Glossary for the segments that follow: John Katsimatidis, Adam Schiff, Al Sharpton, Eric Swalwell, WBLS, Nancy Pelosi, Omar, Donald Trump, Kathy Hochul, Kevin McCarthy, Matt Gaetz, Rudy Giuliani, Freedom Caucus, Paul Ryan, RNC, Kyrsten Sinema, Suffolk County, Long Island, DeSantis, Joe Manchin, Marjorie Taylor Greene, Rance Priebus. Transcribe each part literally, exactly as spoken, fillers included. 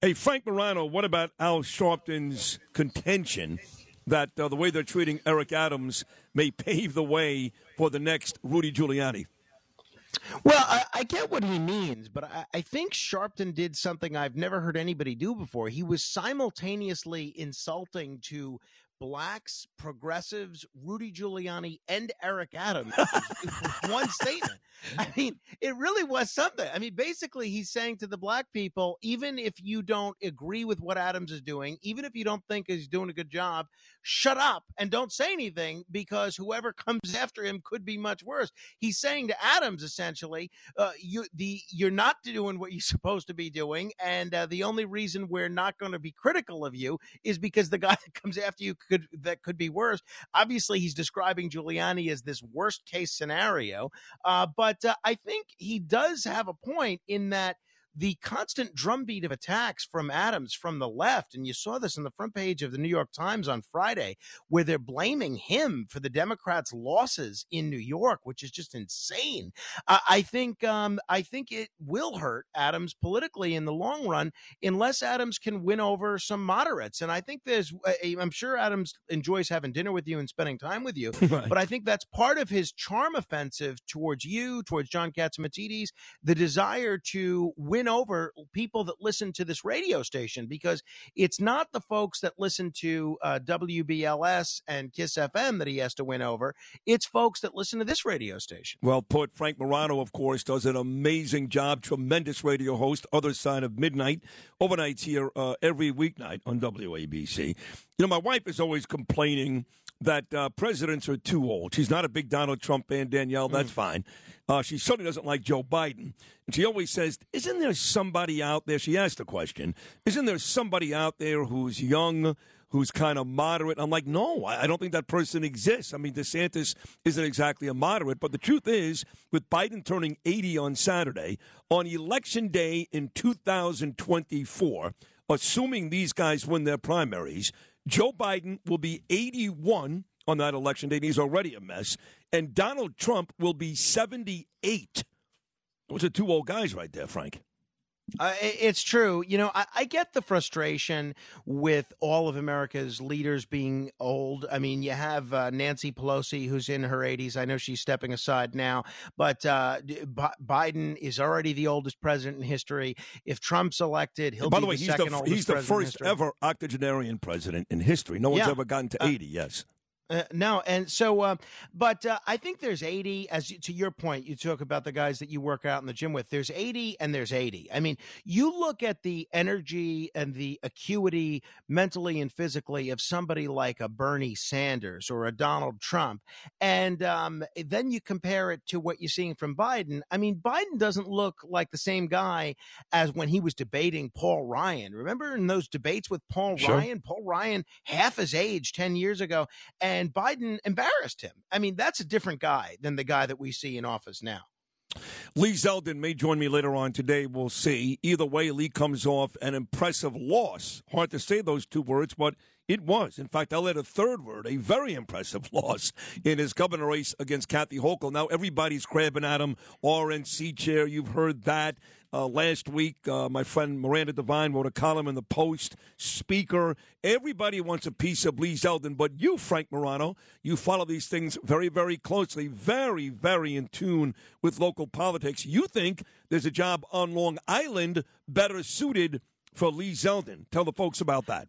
Hey, Frank Morano, what about Al Sharpton's contention that uh, the way they're treating Eric Adams may pave the way for the next Rudy Giuliani? Well, I, I get what he means, but I, I think Sharpton did something I've never heard anybody do before. He was simultaneously insulting to blacks, progressives, Rudy Giuliani, and Eric Adams. One statement. I mean, it really was something. I mean, basically, he's saying to the black people, even if you don't agree with what Adams is doing, even if you don't think he's doing a good job, shut up and don't say anything, because whoever comes after him could be much worse. He's saying to Adams, essentially, uh, you, the, you're not doing what you're supposed to be doing, and uh, the only reason we're not going to be critical of you is because the guy that comes after you could that could be worse. Obviously, he's describing Giuliani as this worst case scenario, uh, but But uh, I think he does have a point in that the constant drumbeat of attacks from Adams from the left, and you saw this on the front page of the New York Times on Friday, where they're blaming him for the Democrats' losses in New York, which is just insane. Uh, I think um, I think it will hurt Adams politically in the long run, unless Adams can win over some moderates. And I think there's, I'm sure Adams enjoys having dinner with you and spending time with you, right. But I think that's part of his charm offensive towards you, towards John Katsimatidis, the desire to win over people that listen to this radio station, because it's not the folks that listen to uh, W B L S and Kiss F M that he has to win over. It's folks that listen to this radio station. Well put. Frank Morano, of course, does an amazing job. Tremendous radio host. Other Side of Midnight. Overnights here uh, every weeknight on W A B C. You know, my wife is always complaining that uh, presidents are too old. She's not a big Donald Trump fan, Danielle. That's mm. fine. Uh, she certainly doesn't like Joe Biden. And she always says, isn't there somebody out there? She asked the question, isn't there somebody out there who's young, who's kind of moderate? I'm like, no, I don't think that person exists. I mean, DeSantis isn't exactly a moderate. But the truth is, with Biden turning eighty on Saturday, on Election Day in two thousand twenty-four, assuming these guys win their primaries, Joe Biden will be eighty-one on that election day. He's already a mess. And Donald Trump will be seventy-eight. Those are two old guys right there, Frank. Uh, it's true. You know, I, I get the frustration with all of America's leaders being old. I mean, you have uh, Nancy Pelosi, who's in her eighties. I know she's stepping aside now, but uh, B- Biden is already the oldest president in history. If Trump's elected, he'll by be the, way, the second the, oldest he's president. He's the first ever octogenarian president in history. No one's yeah. ever gotten to uh, eighty, yes. Uh, no. And so uh, but uh, I think there's eighty, as you, to your point, you talk about the guys that you work out in the gym with. There's eighty and there's eighty. I mean, you look at the energy and the acuity mentally and physically of somebody like a Bernie Sanders or a Donald Trump. And um, then you compare it to what you're seeing from Biden. I mean, Biden doesn't look like the same guy as when he was debating Paul Ryan. Remember in those debates with Paul sure. Ryan, Paul Ryan, half his age ten years ago. And And Biden embarrassed him. I mean, that's a different guy than the guy that we see in office now. Lee Zeldin may join me later on today. We'll see. Either way, Lee comes off an impressive loss. Hard to say those two words, but it was. In fact, I'll add a third word, a very impressive loss in his governor race against Kathy Hochul. Now everybody's crabbing at him. R N C chair, you've heard that. Uh, last week, uh, my friend Miranda Devine wrote a column in the Post, Speaker. Everybody wants a piece of Lee Zeldin, but you, Frank Morano, you follow these things very, very closely, very, very in tune with local politics. You think there's a job on Long Island better suited for Lee Zeldin. Tell the folks about that.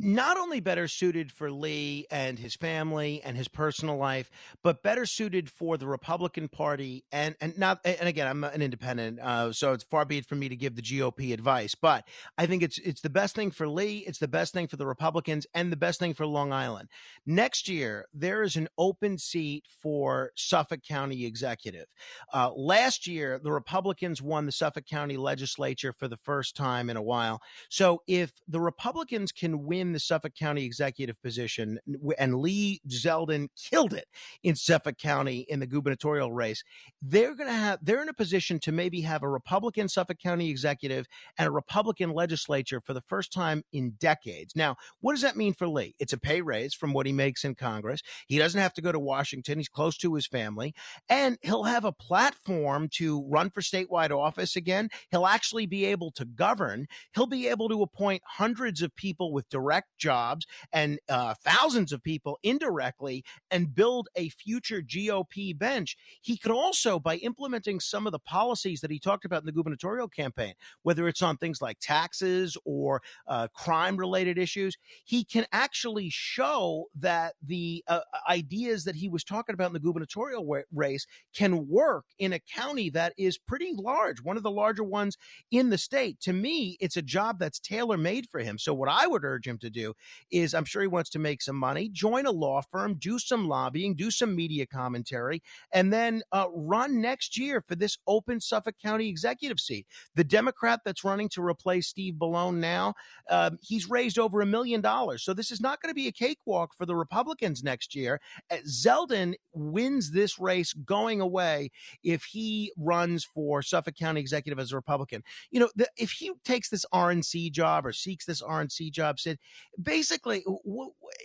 not only better suited for Lee and his family and his personal life, but better suited for the Republican Party. And and not, and again, I'm an independent, uh, so it's far be it from me to give the G O P advice. But I think it's it's the best thing for Lee. It's the best thing for the Republicans and the best thing for Long Island. Next year, there is an open seat for Suffolk County executive. Uh, last year, the Republicans won the Suffolk County legislature for the first time in a while. So if the Republicans can win the Suffolk County executive position, and Lee Zeldin killed it in Suffolk County in the gubernatorial race, they're going to have, they're in a position to maybe have a Republican Suffolk County executive and a Republican legislature for the first time in decades. Now, what does that mean for Lee? It's a pay raise from what he makes in Congress. He doesn't have to go to Washington. He's close to his family, and he'll have a platform to run for statewide office again. He'll actually be able to govern. He'll be able to appoint hundreds of people with direct jobs and uh, thousands of people indirectly, and build a future G O P bench. He could also, by implementing some of the policies that he talked about in the gubernatorial campaign, whether it's on things like taxes or uh, crime-related issues, he can actually show that the uh, ideas that he was talking about in the gubernatorial race can work in a county that is pretty large, one of the larger ones in the state. To me, it's a job that's tailor-made for him. So what I would urge him to do is, I'm sure he wants to make some money, join a law firm, do some lobbying, do some media commentary, and then uh, run next year for this open Suffolk County executive seat. The Democrat that's running to replace Steve Ballone now, uh, he's raised over a million dollars. So this is not going to be a cakewalk for the Republicans next year. Uh, Zeldin wins this race going away if he runs for Suffolk County executive as a Republican. You know, the, if he takes this R N C job or seeks this R N C job, Sid, basically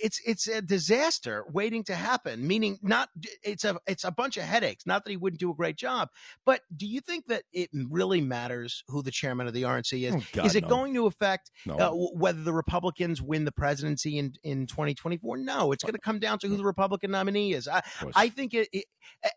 it's it's a disaster waiting to happen, meaning not it's a it's a bunch of headaches. Not that he wouldn't do a great job, but do you think that it really matters who the chairman of the R N C is? Oh, God, is it no. going to affect no. uh, whether the Republicans win the presidency in, in twenty twenty-four? No, it's going to come down to who the Republican nominee is. I, I think it, it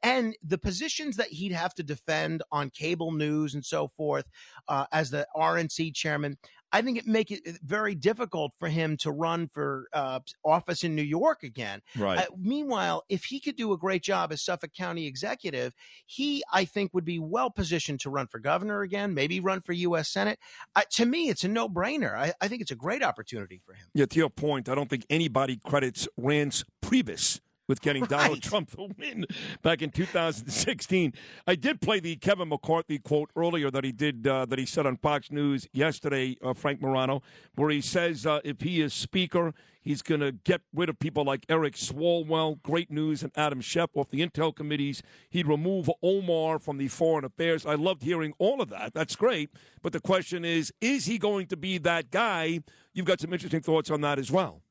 and the positions that he'd have to defend on cable news and so forth uh, as the R N C chairman, I think it make it very difficult for him to run for uh, office in New York again. Right. Uh, meanwhile, if he could do a great job as Suffolk County executive, he, I think, would be well positioned to run for governor again, maybe run for U S Senate. Uh, to me, it's a no brainer. I, I think it's a great opportunity for him. Yeah, to your point, I don't think anybody credits Rance Priebus with getting right. Donald Trump the win back in two thousand sixteen. I did play the Kevin McCarthy quote earlier that he did, uh, that he said on Fox News yesterday, uh, Frank Morano, where he says uh, if he is speaker, he's going to get rid of people like Eric Swalwell, great news, and Adam Schiff off the Intel committees. He'd remove Omar from the Foreign Affairs. I loved hearing all of that. That's great. But the question is, is he going to be that guy? You've got some interesting thoughts on that as well.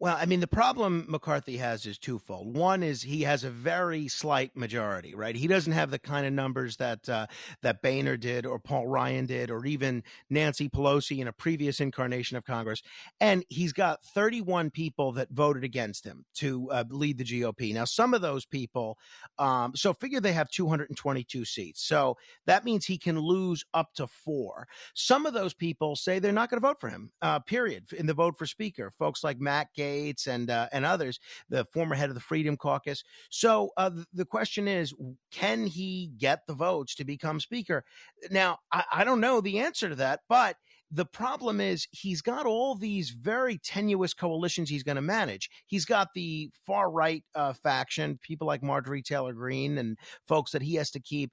Well, I mean, the problem McCarthy has is twofold. One is he has a very slight majority, right? He doesn't have the kind of numbers that uh, that Boehner did or Paul Ryan did or even Nancy Pelosi in a previous incarnation of Congress. And he's got thirty-one people that voted against him to uh, lead the G O P. Now, some of those people, um, so figure they have two hundred twenty-two seats. So that means he can lose up to four. Some of those people say they're not going to vote for him, uh, period, in the vote for speaker. Folks like Matt Gaetz and uh, and others, the former head of the Freedom Caucus. So uh, the question is, can he get the votes to become speaker? Now, I, I don't know the answer to that, but the problem is he's got all these very tenuous coalitions he's going to manage. He's got the far right uh, faction, people like Marjorie Taylor Greene and folks that he has to keep,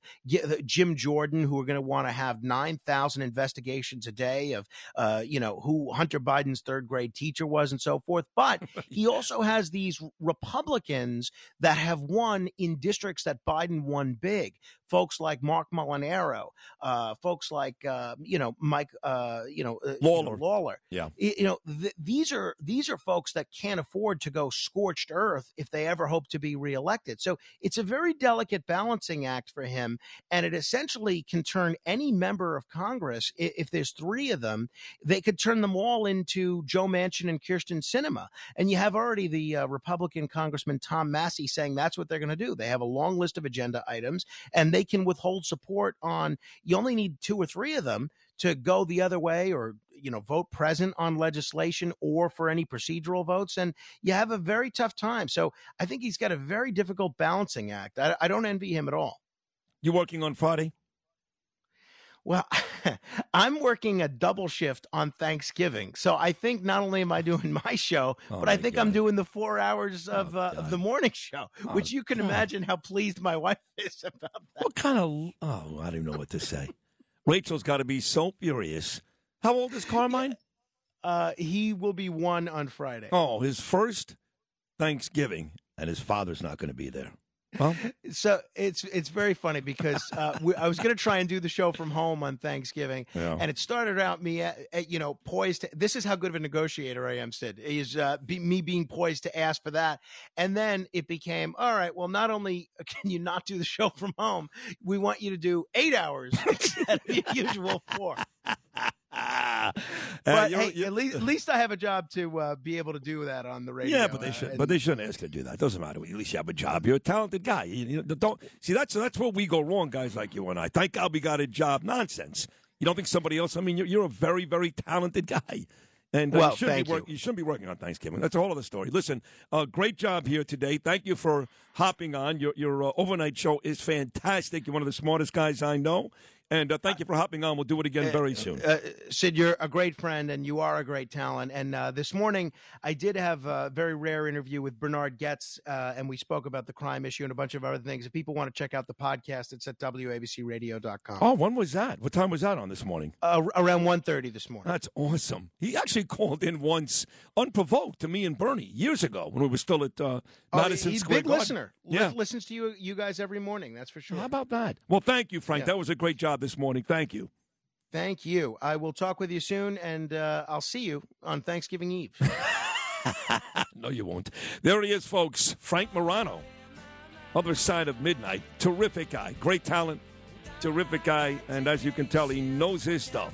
Jim Jordan, who are going to want to have nine thousand investigations a day of, uh, you know, who Hunter Biden's third grade teacher was and so forth. But he also has these Republicans that have won in districts that Biden won big. Folks like Mark Molinaro, uh, folks like, uh, you know, Mike, uh, you know, uh, Lawler. You know, Lawler. Yeah. You know, th these are these are folks that can't afford to go scorched earth if they ever hope to be reelected. So it's a very delicate balancing act for him. And it essentially can turn any member of Congress. If, if there's three of them, they could turn them all into Joe Manchin and Kyrsten Sinema. And you have already the uh, Republican Congressman Tom Massie saying that's what they're going to do. They have a long list of agenda items, and they They can withhold support on, you only need two or three of them to go the other way or, you know, vote present on legislation or for any procedural votes. And you have a very tough time. So I think he's got a very difficult balancing act. I, I don't envy him at all. You're working on Friday? Well, I'm working a double shift on Thanksgiving. So I think not only am I doing my show, oh but I think God. I'm doing the four hours of, oh uh, of the morning show, oh which you can God. imagine how pleased my wife is about that. What kind of, oh, I don't know what to say. Rachel's got to be so furious. How old is Carmine? Uh, he will be one on Friday. Oh, his first Thanksgiving, and his father's not going to be there. Well, so it's it's very funny because uh, we, I was going to try and do the show from home on Thanksgiving, yeah. and it started out me, at, at, you know, poised. To, this is how good of a negotiator I am, Sid, is uh, be, me being poised to ask for that. And then it became, all right, well, not only can you not do the show from home, we want you to do eight hours instead of the usual four. Ah, but uh, hey, you're, you're, at, least, at least I have a job to uh, be able to do that on the radio. Yeah, but they should. Uh, but they shouldn't ask you to do that. It doesn't matter. At least you have a job. You're a talented guy. You, you don't see that's that's where we go wrong, guys like you and I. Thank God we got a job. Nonsense. You don't think somebody else? I mean, you're, you're a very, very talented guy. And uh, well, you, shouldn't thank be work, you. you shouldn't be working on Thanksgiving. That's a whole other story. Listen, uh, great job here today. Thank you for hopping on. Your your uh, overnight show is fantastic. You're one of the smartest guys I know. And uh, thank you for hopping on. We'll do it again very soon. Uh, uh, Sid, you're a great friend, and you are a great talent. And uh, this morning, I did have a very rare interview with Matt Gaetz, uh, and we spoke about the crime issue and a bunch of other things. If people want to check out the podcast, it's at W A B C radio dot com. Oh, when was that? What time was that on this morning? Uh, around one thirty this morning. That's awesome. He actually called in once, unprovoked, to me and Bernie years ago when we were still at uh, Madison oh, he's Square He's a big Garden. listener. Yeah. L- listens to you, you guys every morning, that's for sure. How about that? Well, thank you, Frank. Yeah. That was a great job this morning. Thank you. Thank you. I will talk with you soon, and uh, I'll see you on Thanksgiving Eve. No, you won't. There he is, folks. Frank Morano, other side of midnight. Terrific guy. Great talent. Terrific guy. And as you can tell, he knows his stuff.